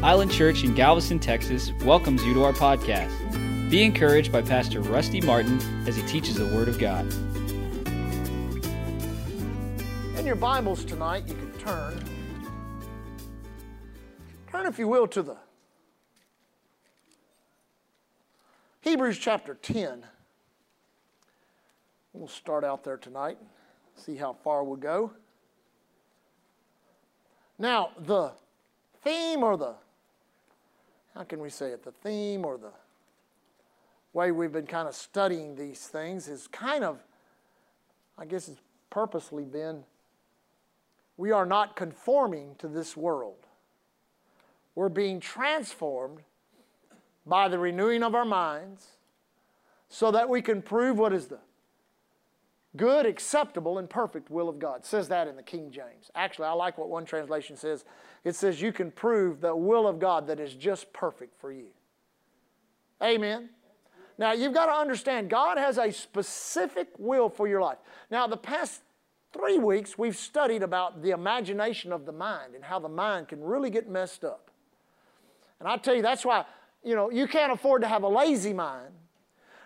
Island Church in Galveston, Texas welcomes you to our podcast. Be encouraged by Pastor Rusty Martin as he teaches the Word of God. In your Bibles tonight, you can turn if you will, to the Hebrews chapter 10. We'll start out there tonight and see how far we'll go. Now, the theme or the, how can we say it, the theme or the way we've been kind of studying these things is kind of, I guess it's purposely been, we are not conforming to this world. We're being transformed by the renewing of our minds so that we can prove what is the good, acceptable, and perfect will of God. It says that in the King James. Actually, I like what one translation says. It says you can prove the will of God that is just perfect for you. Amen. Now, you've got to understand, God has a specific will for your life. Now, the past 3 weeks, we've studied about the imagination of the mind and how the mind can really get messed up. And I tell you, that's why, you know, you can't afford to have a lazy mind,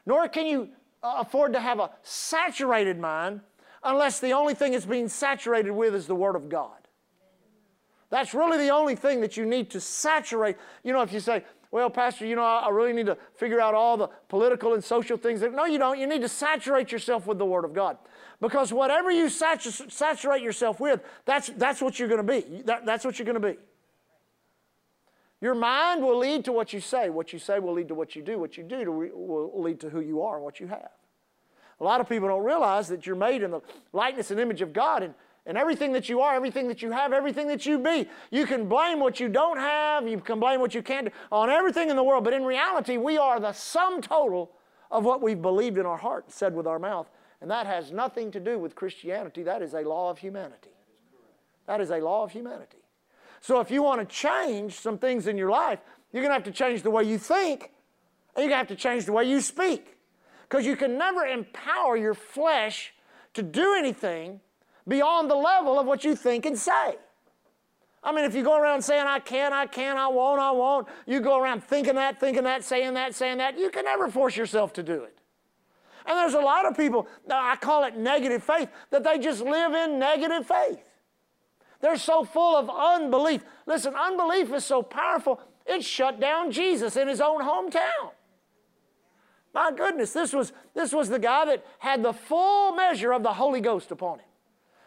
nor can you afford to have a saturated mind unless the only thing it's being saturated with is the Word of God. That's really the only thing that you need to saturate. You know, if you say, well, Pastor, you know, I really need to figure out all the political and social things. No, you don't. You need to saturate yourself with the Word of God. Because whatever you saturate yourself with, that's what you're going to be. That's what you're going to be. Your mind will lead to what you say. What you say will lead to what you do. What you do will lead to who you are and what you have. A lot of people don't realize that you're made in the likeness and image of God, and everything that you are, everything that you have, everything that you be. You can blame what you don't have, you can blame what you can't do on everything in the world, but in reality, we are the sum total of what we've believed in our heart and said with our mouth, and that has nothing to do with Christianity. That is a law of humanity. That is a law of humanity. So if you want to change some things in your life, you're going to have to change the way you think, and you're going to have to change the way you speak, because you can never empower your flesh to do anything beyond the level of what you think and say. I mean, if you go around saying, I can, I won't, you go around thinking that, saying that, you can never force yourself to do it. And there's a lot of people, I call it negative faith, that they just live in negative faith. They're so full of unbelief. Listen, unbelief is so powerful, it shut down Jesus in his own hometown. My goodness, this was the guy that had the full measure of the Holy Ghost upon him.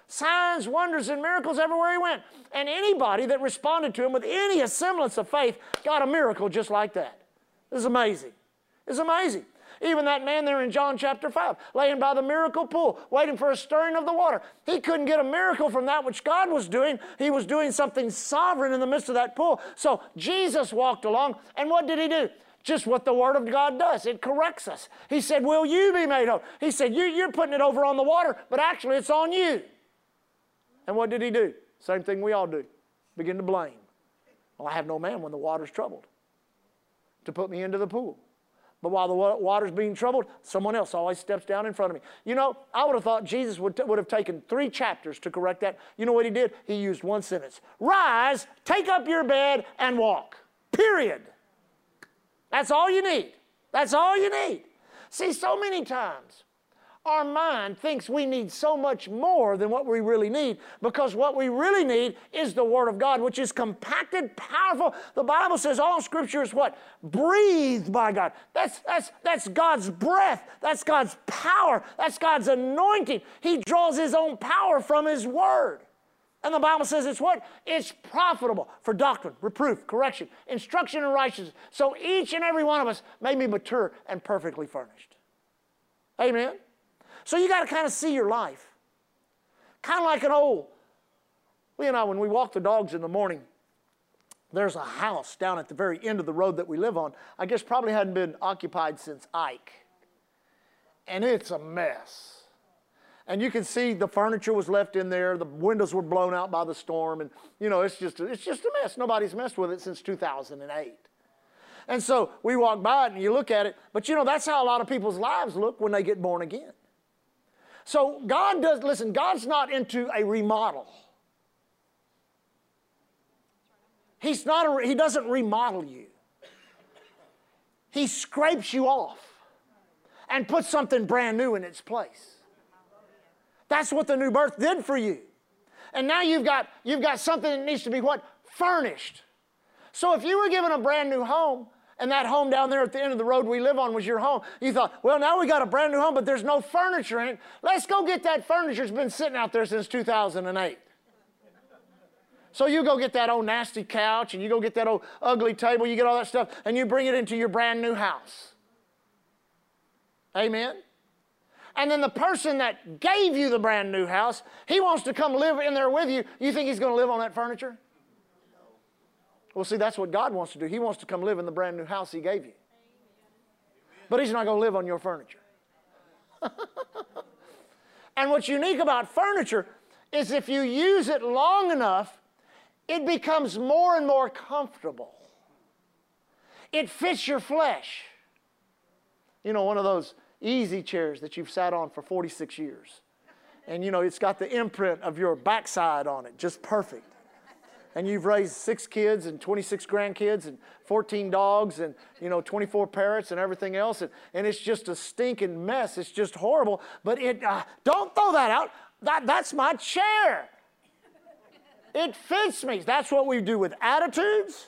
Signs, wonders, and miracles everywhere he went. And anybody that responded to him with any semblance of faith got a miracle just like that. This is amazing. It's amazing. Even that man there in John chapter 5, laying by the miracle pool, waiting for a stirring of the water. He couldn't get a miracle from that which God was doing. He was doing something sovereign in the midst of that pool. So Jesus walked along, and what did he do? Just what the Word of God does. It corrects us. He said, will you be made whole? He said, you're putting it over on the water, but actually it's on you. And what did he do? Same thing we all do. Begin to blame. Well, I have no man when the water's troubled to put me into the pool. But while the water's being troubled, someone else always steps down in front of me. You know, I would have thought Jesus would have taken 3 chapters to correct that. You know what he did? He used one sentence. Rise, take up your bed, and walk. Period. That's all you need. That's all you need. See, so many times, our mind thinks we need so much more than what we really need, because what we really need is the Word of God, which is compacted, powerful. The Bible says all Scripture is what? Breathed by God. That's God's breath. That's God's power. That's God's anointing. He draws His own power from His Word. And the Bible says it's what? It's profitable for doctrine, reproof, correction, instruction in righteousness, so each and every one of us may be mature and perfectly furnished. Amen? So you got to kind of see your life. Kind of like an old, Lee and I, when we walk the dogs in the morning, there's a house down at the very end of the road that we live on. I guess probably hadn't been occupied since Ike. And it's a mess. And you can see the furniture was left in there. The windows were blown out by the storm. And, you know, it's just a mess. Nobody's messed with it since 2008. And so we walk by it and you look at it. But, you know, that's how a lot of people's lives look when they get born again. So God does, listen, God's not into a remodel. He's not he doesn't remodel you. He scrapes you off and puts something brand new in its place. That's what the new birth did for you. And now you've got something that needs to be what? Furnished. So if you were given a brand new home, and that home down there at the end of the road we live on was your home, you thought, well, now we got a brand new home, but there's no furniture in it. Let's go get that furniture that's been sitting out there since 2008. So you go get that old nasty couch, and you go get that old ugly table, you get all that stuff, and you bring it into your brand new house. Amen? And then the person that gave you the brand new house, he wants to come live in there with you. You think he's going to live on that furniture? Well, see, that's what God wants to do. He wants to come live in the brand new house he gave you. But he's not going to live on your furniture. And what's unique about furniture is if you use it long enough, it becomes more and more comfortable. It fits your flesh. You know, one of those easy chairs that you've sat on for 46 years. And, you know, it's got the imprint of your backside on it, just perfect. And you've raised 6 kids and 26 grandkids and 14 dogs and, you know, 24 parrots and everything else. And it's just a stinking mess. It's just horrible. But it, don't throw that out. That's my chair. It fits me. That's what we do with attitudes.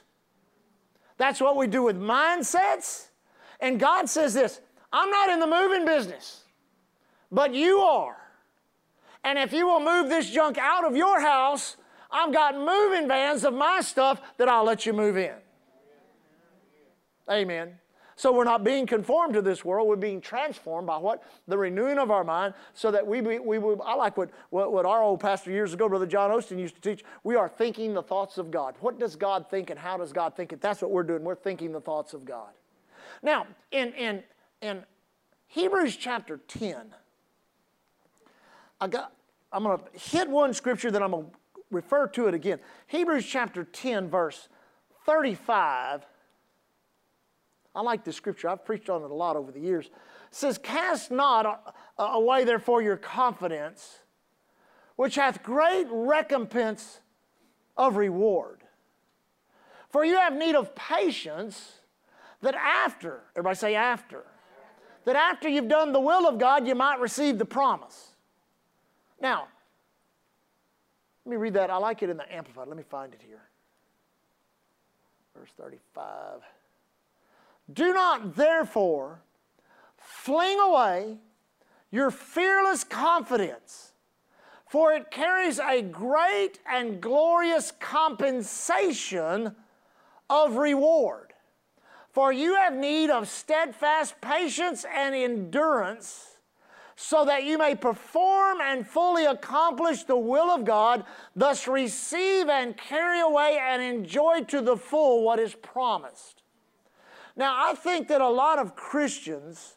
That's what we do with mindsets. And God says this, I'm not in the moving business, but you are. And if you will move this junk out of your house, I've got moving vans of my stuff that I'll let you move in. Amen. So we're not being conformed to this world. We're being transformed by what? The renewing of our mind, so that I like what our old pastor years ago, Brother John Osteen, used to teach. We are thinking the thoughts of God. What does God think and how does God think it? That's what we're doing. We're thinking the thoughts of God. Now, in Hebrews chapter 10, I'm going to hit one scripture, then I'm going to refer to it again. Hebrews chapter 10, verse 35. I like this scripture. I've preached on it a lot over the years. It says, cast not away therefore your confidence, which hath great recompense of reward. For you have need of patience, that after, everybody say after, that after you've done the will of God, you might receive the promise. Now, let me read that. I like it in the Amplified. Let me find it here. Verse 35. Do not, therefore, fling away your fearless confidence, for it carries a great and glorious compensation of reward. For you have need of steadfast patience and endurance, so that you may perform and fully accomplish the will of God, thus receive and carry away and enjoy to the full what is promised. Now, I think that a lot of Christians,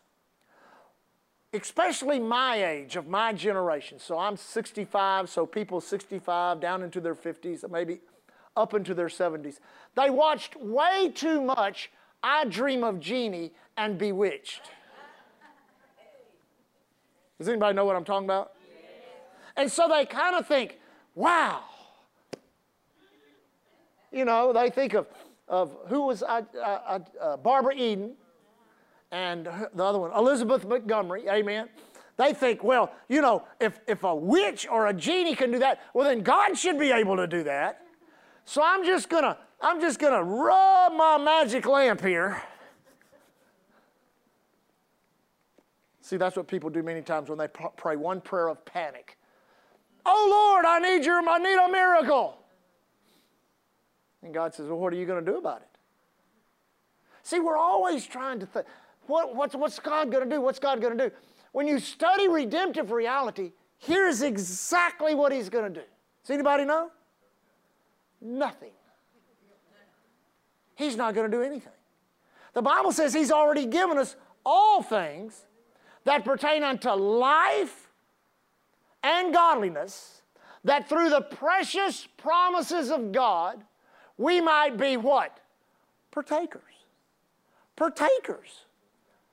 especially my age, of my generation, so I'm 65, so people 65 down into their 50s, maybe up into their 70s, they watched way too much I Dream of Jeannie and Bewitched. Does anybody know what I'm talking about? Yes. And so they kind of think, wow. You know, they think of who was Barbara Eden and the other one, Elizabeth Montgomery, amen. They think, well, you know, if a witch or a genie can do that, well, then God should be able to do that. So I'm just gonna rub my magic lamp here. See, that's what people do many times when they pray one prayer of panic. Oh, Lord, I need a miracle. And God says, well, what are you going to do about it? See, we're always trying to think, what's God going to do? What's God going to do? When you study redemptive reality, here's exactly what he's going to do. Does anybody know? Nothing. He's not going to do anything. The Bible says he's already given us all things that pertain unto life and godliness, that through the precious promises of God, we might be what? Partakers. Partakers.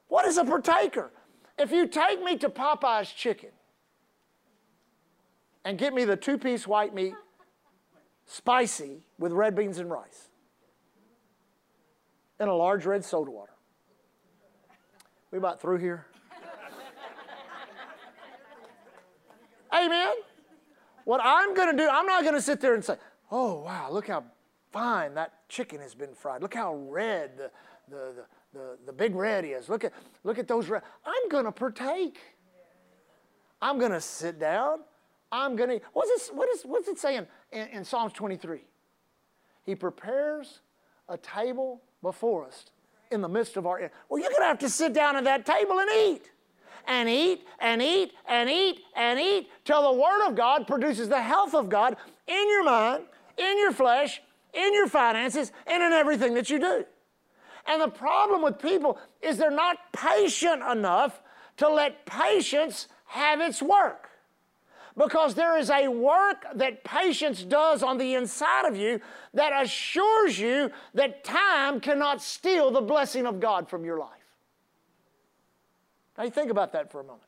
What is a partaker? If you take me to Popeye's chicken and get me the 2-piece white meat spicy with red beans and rice and a large red soda water. We about through here. Amen. What I'm going to do, I'm not going to sit there and say, oh, wow, look how fine that chicken has been fried. Look how red the big red is. Look at those red. I'm going to partake. I'm going to sit down. I'm going to eat. What's it saying in Psalm 23? He prepares a table before us in the midst of our end. Well, you're going to have to sit down at that table and eat. And eat, and eat, and eat, and eat, till the Word of God produces the health of God in your mind, in your flesh, in your finances, and in everything that you do. And the problem with people is they're not patient enough to let patience have its work. Because there is a work that patience does on the inside of you that assures you that time cannot steal the blessing of God from your life. Now, you think about that for a moment.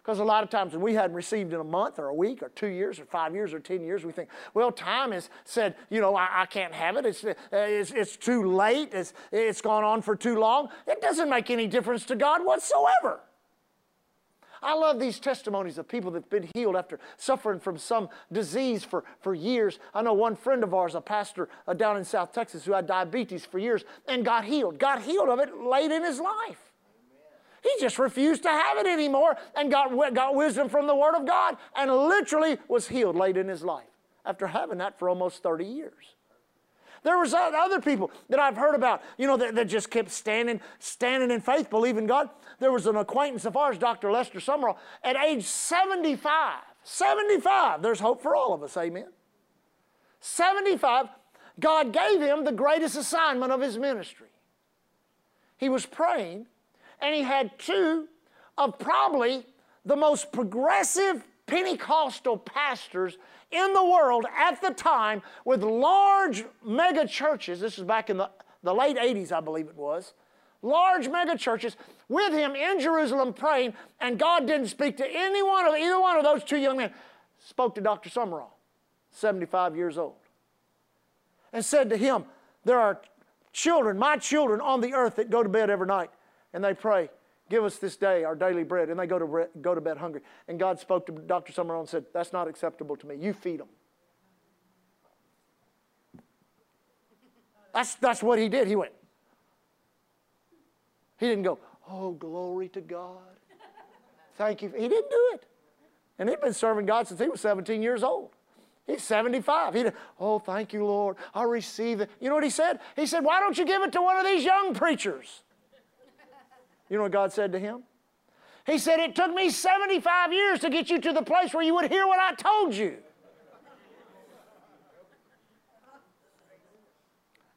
Because a lot of times when we hadn't received in a month or a week or 2 years or 5 years or 10 years, we think, well, time has said, you know, I can't have it. It's too late. It's gone on for too long. It doesn't make any difference to God whatsoever. I love these testimonies of people that have been healed after suffering from some disease for years. I know one friend of ours, a pastor down in South Texas who had diabetes for years and got healed of it late in his life. He just refused to have it anymore and got wisdom from the Word of God and literally was healed late in his life after having that for almost 30 years. There was other people that I've heard about, you know, that just kept standing in faith, believing God. There was an acquaintance of ours, Dr. Lester Summerall, at age 75, there's hope for all of us, amen. 75, God gave him the greatest assignment of his ministry. He was praying, and he had two of probably the most progressive Pentecostal pastors in the world at the time with large mega churches. This is back in the late 80s, I believe it was. Large mega churches with him in Jerusalem praying, and God didn't speak to either one of those two young men. Spoke to Dr. Summerall, 75 years old, and said to him, there are children, my children on the earth that go to bed every night. And they pray, give us this day our daily bread. And they go to bed hungry. And God spoke to Dr. Summerall and said, that's not acceptable to me. You feed them. That's what he did. He went. He didn't go, oh, glory to God. Thank you. He didn't do it. And he'd been serving God since he was 17 years old. He's 75. He did, oh, thank you, Lord. I receive it. You know what he said? He said, why don't you give it to one of these young preachers? You know what God said to him? He said, it took me 75 years to get you to the place where you would hear what I told you.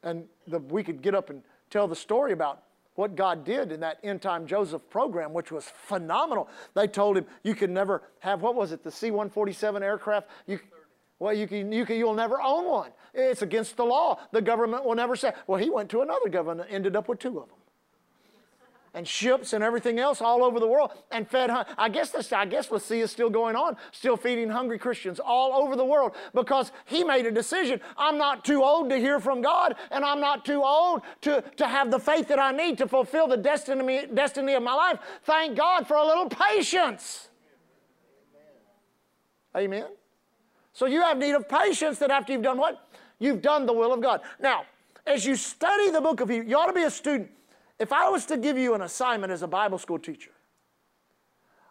And we could get up and tell the story about what God did in that End Time Joseph program, which was phenomenal. They told him, you can never have, what was it, the C-147 aircraft? You'll never own one. It's against the law. The government will never say. Well, he went to another government and ended up with two of them. And ships and everything else all over the world, and fed. I guess LaCie is still going on, still feeding hungry Christians all over the world, because he made a decision. I'm not too old to hear from God, and I'm not too old to have the faith that I need to fulfill the destiny of my life. Thank God for a little patience. Amen. Amen. So you have need of patience that after you've done what? You've done the will of God. Now, as you study the book of Hebrews, you ought to be a student. If I was to give you an assignment as a Bible school teacher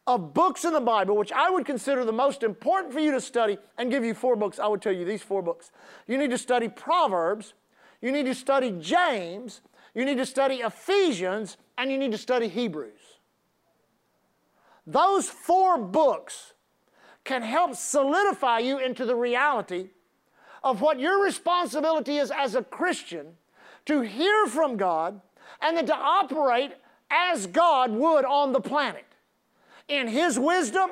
of books in the Bible, which I would consider the most important for you to study, and give you 4 books, I would tell you these 4 books. You need to study Proverbs, you need to study James, you need to study Ephesians, and you need to study Hebrews. Those 4 books can help solidify you into the reality of what your responsibility is as a Christian to hear from God, and then to operate as God would on the planet, in His wisdom,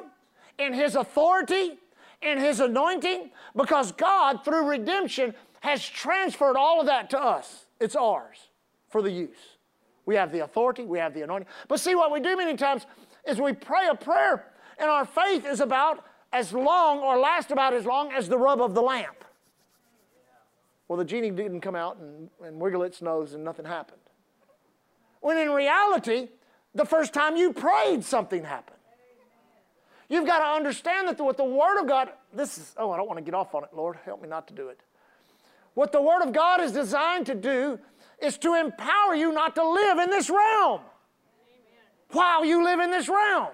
in His authority, in His anointing, because God, through redemption, has transferred all of that to us. It's ours for the use. We have the authority, we have the anointing. But see, what we do many times is we pray a prayer, and our faith is about as long or lasts about as long as the rub of the lamp. Well, the genie didn't come out and wiggle its nose and nothing happened. When in reality, the first time you prayed, something happened. You've got to understand that what the Word of God, this is, oh, I don't want to get off on it, Lord. Help me not to do it. What the Word of God is designed to do is to empower you not to live in this realm. Amen. While you live in this realm.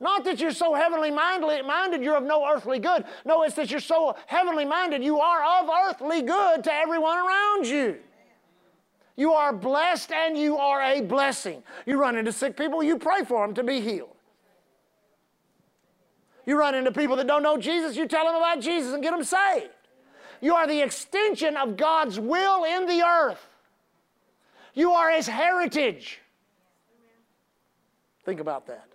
Not that you're so heavenly minded you're of no earthly good. No, it's that you're so heavenly minded you are of earthly good to everyone around you. You are blessed and you are a blessing. You run into sick people, you pray for them to be healed. You run into people that don't know Jesus, you tell them about Jesus and get them saved. You are the extension of God's will in the earth. You are His heritage. Think about that.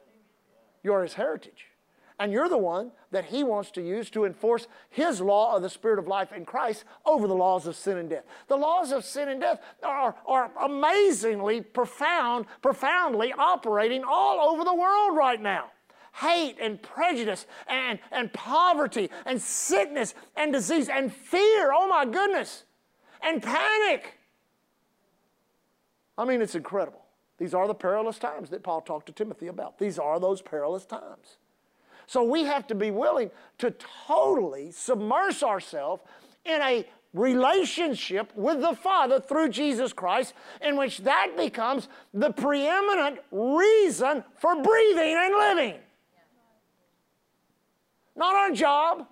You are His heritage. And you're the one that He wants to use to enforce His law of the Spirit of life in Christ over the laws of sin and death. The laws of sin and death are amazingly profoundly operating all over the world right now. Hate and prejudice and poverty and sickness and disease and fear, oh my goodness, and panic. I mean, it's incredible. These are the perilous times that Paul talked to Timothy about. These are those perilous times. So we have to be willing to totally submerge ourselves in a relationship with the Father through Jesus Christ, in which that becomes the preeminent reason for breathing and living. Not our job,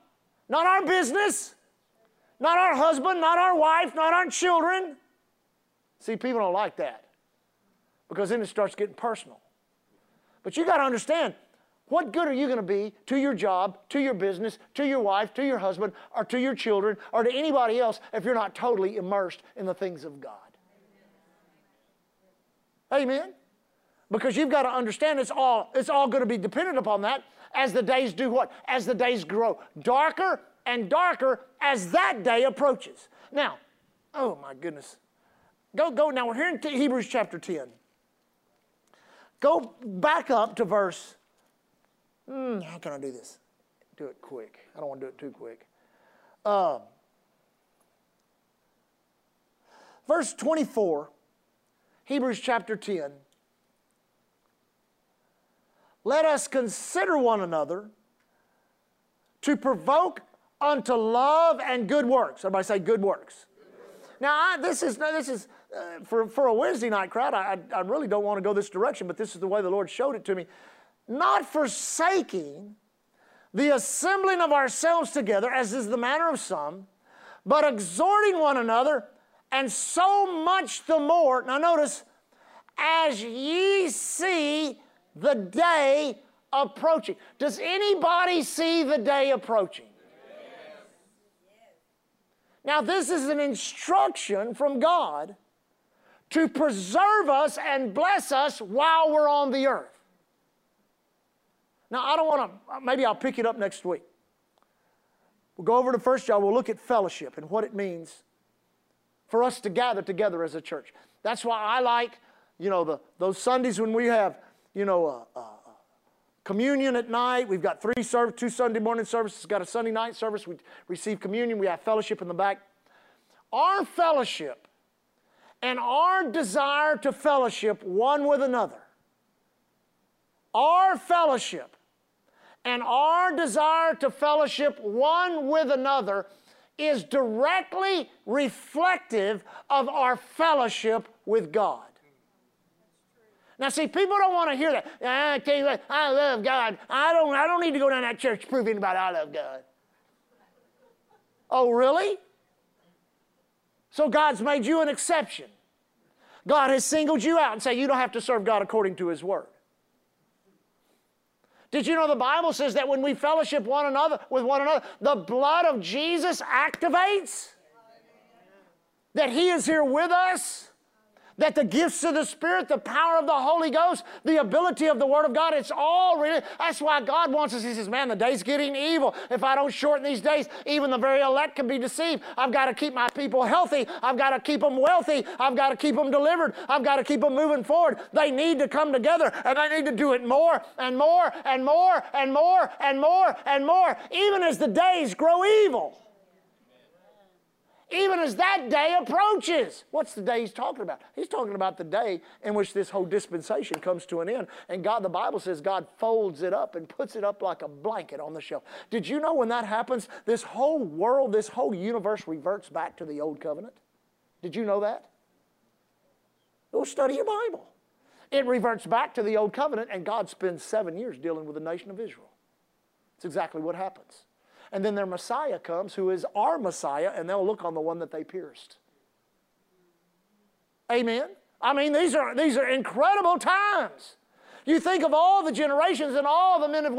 not our business, not our husband, not our wife, not our children. See, people don't like that, because then it starts getting personal. But you got to understand, what good are you going to be to your job, to your business, to your wife, to your husband, or to your children, or to anybody else if you're not totally immersed in the things of God? Amen? Because you've got to understand it's all going to be dependent upon that as the days do what? As the days grow darker and darker as that day approaches. Now, oh my goodness. Go. Now we're here in Hebrews chapter 10. Go back up to verse, how can I do this? Do it quick. I don't want to do it too quick. Verse 24, Hebrews chapter 10. Let us consider one another to provoke unto love and good works. Everybody say good works. Now, this is for a Wednesday night crowd, I really don't want to go this direction, but this is the way the Lord showed it to me. Not forsaking the assembling of ourselves together, as is the manner of some, but exhorting one another, and so much the more, now notice, as ye see the day approaching. Does anybody see the day approaching? Yes. Now this is an instruction from God to preserve us and bless us while we're on the earth. Now, I don't want to, maybe I'll pick it up next week. We'll go over to First John. We'll look at fellowship and what it means for us to gather together as a church. That's why I like, those Sundays when we have, communion at night. We've got two Sunday morning services. We've got a Sunday night service. We receive communion. We have fellowship in the back. Our fellowship and our desire to fellowship one with another, our fellowship and our desire to fellowship one with another is directly reflective of our fellowship with God. Now, see, people don't want to hear that. I love God. I don't need to go down that church to prove anybody I love God. Oh, really? So God's made you an exception. God has singled you out and said you don't have to serve God according to His word. Did you know the Bible says that when we fellowship with one another, the blood of Jesus activates? That He is here with us? That the gifts of the Spirit, the power of the Holy Ghost, the ability of the Word of God, it's all real. That's why God wants us. He says, man, the day's getting evil. If I don't shorten these days, even the very elect can be deceived. I've got to keep my people healthy. I've got to keep them wealthy. I've got to keep them delivered. I've got to keep them moving forward. They need to come together, and they need to do it more and more and more and more and more and more, even as the days grow evil. even as that day approaches. What's the day he's talking about? He's talking about the day in which this whole dispensation comes to an end. And God, the Bible says, God folds it up and puts it up like a blanket on the shelf. Did you know when that happens, this whole world, this whole universe reverts back to the old covenant? Did you know that? Go study your Bible. It reverts back to the old covenant, and God spends 7 years dealing with the nation of Israel. That's exactly what happens. And then their Messiah comes, who is our Messiah, and they'll look on the one that they pierced. Amen? I mean, these are incredible times. You think of all the generations and all the men and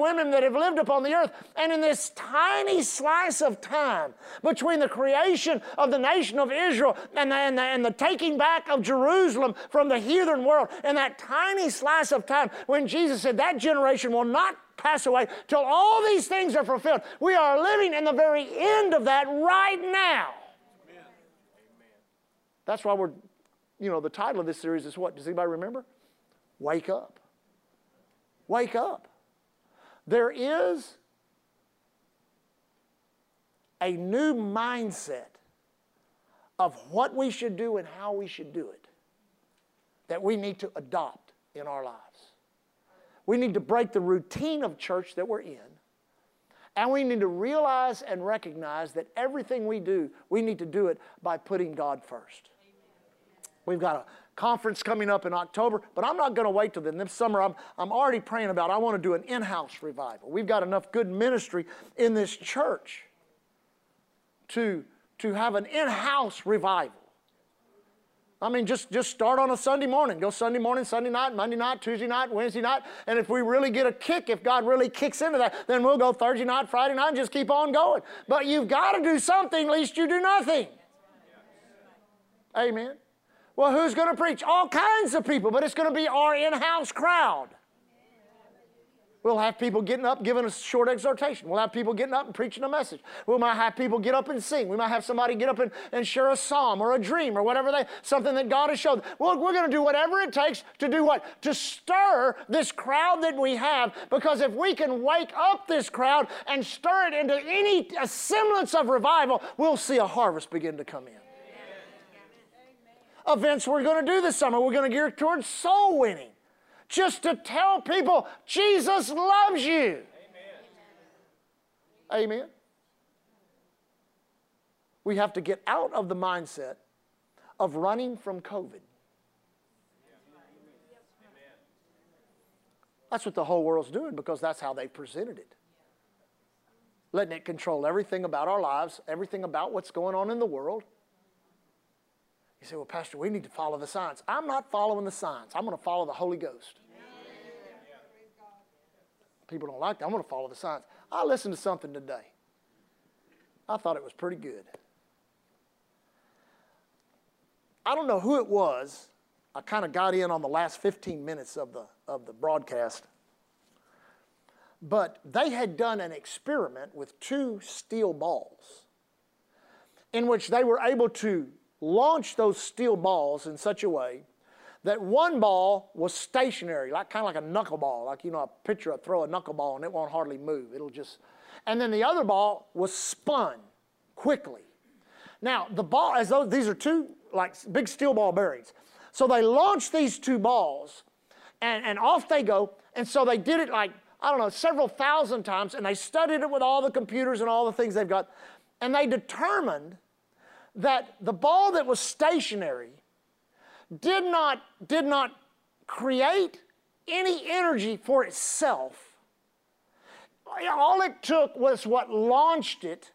women that have lived upon the earth, and in this tiny slice of time between the creation of the nation of Israel and the taking back of Jerusalem from the heathen world, and that tiny slice of time when Jesus said that generation will not pass away till all these things are fulfilled. We are living in the very end of that right now. Amen. That's why we're, the title of this series is what? Does anybody remember? Wake up. Wake up. There is a new mindset of what we should do and how we should do it that we need to adopt in our lives. We need to break the routine of church that we're in, and we need to realize and recognize that everything we do, we need to do it by putting God first. We've got a conference coming up in October, but I'm not going to wait till then. This summer, I'm already praying about it. I want to do an in-house revival. We've got enough good ministry in this church to have an in-house revival. I mean, just start on a Sunday morning. Go Sunday morning, Sunday night, Monday night, Tuesday night, Wednesday night, and if we really get a kick, if God really kicks into that, then we'll go Thursday night, Friday night, and just keep on going. But you've got to do something, lest you do nothing. Amen. Well, who's going to preach? All kinds of people, but it's going to be our in-house crowd. We'll have people getting up, giving a short exhortation. We'll have people getting up and preaching a message. We might have people get up and sing. We might have somebody get up and share a psalm or a dream or whatever, something that God has shown. Well, we're going to do whatever it takes to do what? To stir this crowd that we have, because if we can wake up this crowd and stir it into a semblance of revival, we'll see a harvest begin to come in. Events we're going to do this summer. We're going to gear towards soul winning, just to tell people Jesus loves you. Amen. Amen. We have to get out of the mindset of running from COVID. That's what the whole world's doing, because that's how they presented it. Letting it control everything about our lives, everything about what's going on in the world. You say, well, Pastor, we need to follow the signs. I'm not following the signs. I'm going to follow the Holy Ghost. Amen. People don't like that. I'm going to follow the signs. I listened to something today. I thought it was pretty good. I don't know who it was. I kind of got in on the last 15 minutes of the broadcast. But they had done an experiment with two steel balls in which they were able to launch those steel balls in such a way that one ball was stationary, kind of like a knuckleball, a pitcher would throw a knuckleball and it won't hardly move. It'll just, and then the other ball was spun quickly. Now the ball, as though these are two like big steel ball bearings, so they launched these two balls, and off they go. And so they did it several thousand times, and they studied it with all the computers and all the things they've got, and they determined that the ball that was stationary did not create any energy for itself. All it took was what launched it,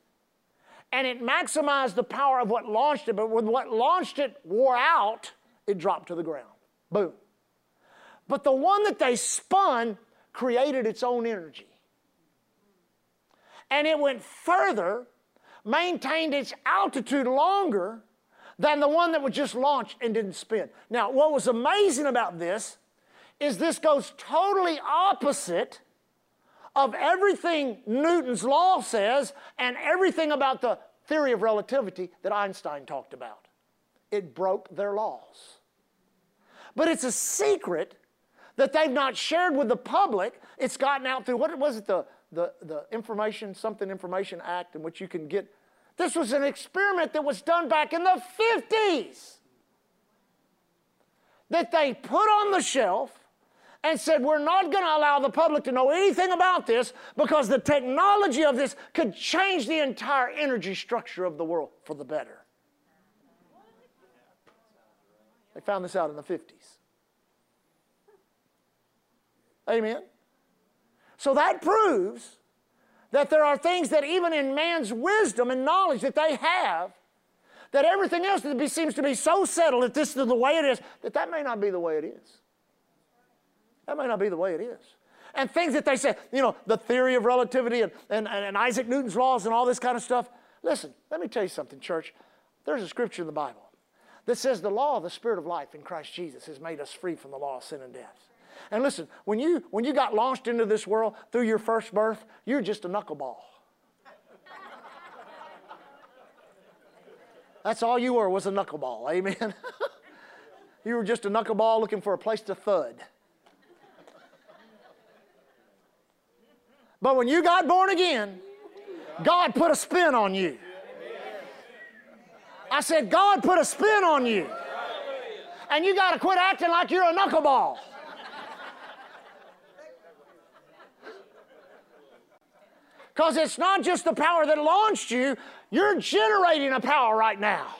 and it maximized the power of what launched it, but when what launched it wore out, it dropped to the ground. Boom. But the one that they spun created its own energy. And it went further, maintained its altitude longer than the one that was just launched and didn't spin. Now, what was amazing about this is this goes totally opposite of everything Newton's law says and everything about the theory of relativity that Einstein talked about. It broke their laws. But it's a secret that they've not shared with the public. It's gotten out through, what was it, the Information Act, in which you can get This was an experiment that was done back in the 50s that they put on the shelf and said, we're not going to allow the public to know anything about this because the technology of this could change the entire energy structure of the world for the better. They found this out in the 50s. Amen? So that proves that there are things that even in man's wisdom and knowledge that they have, that everything else seems to be so settled that this is the way it is, that may not be the way it is. That may not be the way it is. And things that they say, you know, the theory of relativity and Isaac Newton's laws and all this kind of stuff. Listen, let me tell you something, church. There's a scripture in the Bible that says the law of the Spirit of life in Christ Jesus has made us free from the law of sin and death. And listen, when you got launched into this world through your first birth, you're just a knuckleball. That's all you were, was a knuckleball. Amen? You were just a knuckleball looking for a place to thud. But when you got born again, God put a spin on you. I said, God put a spin on you. And you got to quit acting like you're a knuckleball. Because it's not just the power that launched you. You're generating a power right now.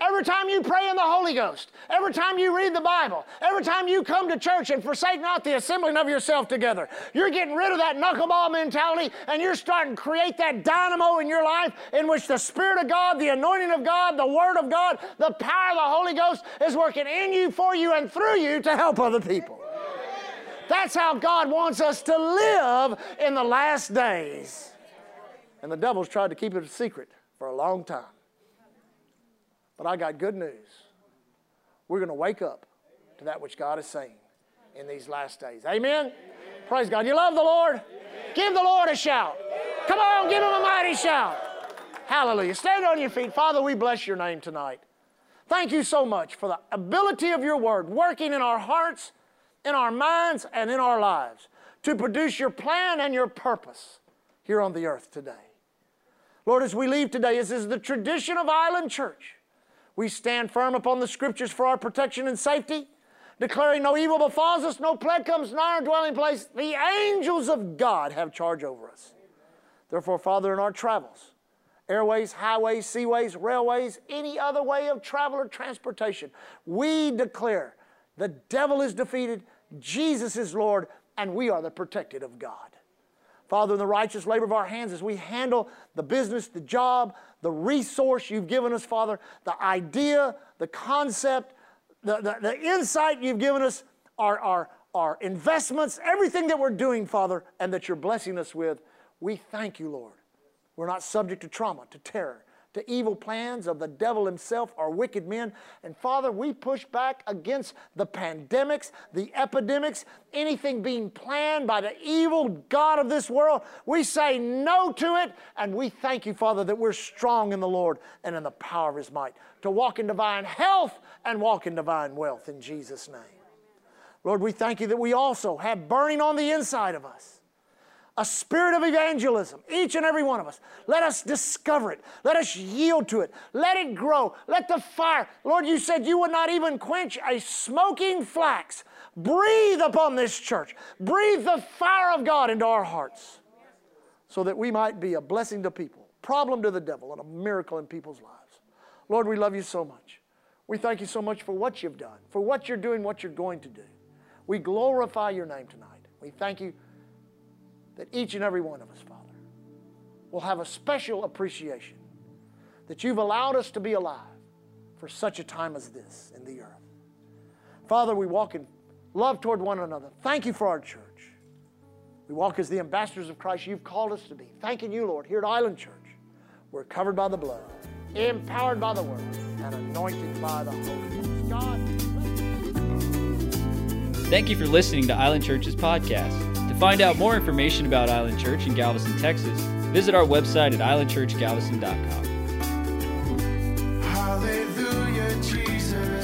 Every time you pray in the Holy Ghost, every time you read the Bible, every time you come to church and forsake not the assembling of yourself together, you're getting rid of that knuckleball mentality and you're starting to create that dynamo in your life in which the Spirit of God, the anointing of God, the Word of God, the power of the Holy Ghost is working in you, for you, and through you to help other people. That's how God wants us to live in the last days. And the devil's tried to keep it a secret for a long time. But I got good news. We're going to wake up to that which God is saying in these last days. Amen? Amen. Praise God. You love the Lord? Amen. Give the Lord a shout. Amen. Come on, give Him a mighty shout. Hallelujah. Stand on your feet. Father, we bless Your name tonight. Thank You so much for the ability of Your Word working in our hearts, in our minds, and in our lives to produce Your plan and Your purpose here on the earth today. Lord, as we leave today, as is the tradition of Island Church, we stand firm upon the Scriptures for our protection and safety, declaring no evil befalls us, no plague comes nigh our dwelling place. The angels of God have charge over us. Therefore, Father, in our travels, airways, highways, seaways, railways, any other way of travel or transportation, we declare the devil is defeated, Jesus is Lord, and we are the protected of God. Father, in the righteous labor of our hands as we handle the business, the job, the resource You've given us, Father, the idea, the concept, the insight You've given us, our investments, everything that we're doing, Father, and that You're blessing us with, we thank You, Lord. We're not subject to trauma, to terror, to evil plans of the devil himself or wicked men. And Father, we push back against the pandemics, the epidemics, anything being planned by the evil god of this world. We say no to it, and we thank You, Father, that we're strong in the Lord and in the power of His might to walk in divine health and walk in divine wealth in Jesus' name. Lord, we thank You that we also have burning on the inside of us a spirit of evangelism, each and every one of us. Let us discover it. Let us yield to it. Let it grow. Let the fire. Lord, You said You would not even quench a smoking flax. Breathe upon this church. Breathe the fire of God into our hearts so that we might be a blessing to people, problem to the devil, and a miracle in people's lives. Lord, we love You so much. We thank You so much for what You've done, for what You're doing, what You're going to do. We glorify Your name tonight. We thank You that each and every one of us, Father, will have a special appreciation that You've allowed us to be alive for such a time as this in the earth. Father, we walk in love toward one another. Thank You for our church. We walk as the ambassadors of Christ You've called us to be. Thanking You, Lord, here at Island Church. We're covered by the blood, empowered by the Word, and anointed by the Holy Spirit. God. Thank you for listening to Island Church's podcast. To find out more information about Island Church in Galveston, Texas, visit our website at islandchurchgalveston.com. Hallelujah, Jesus.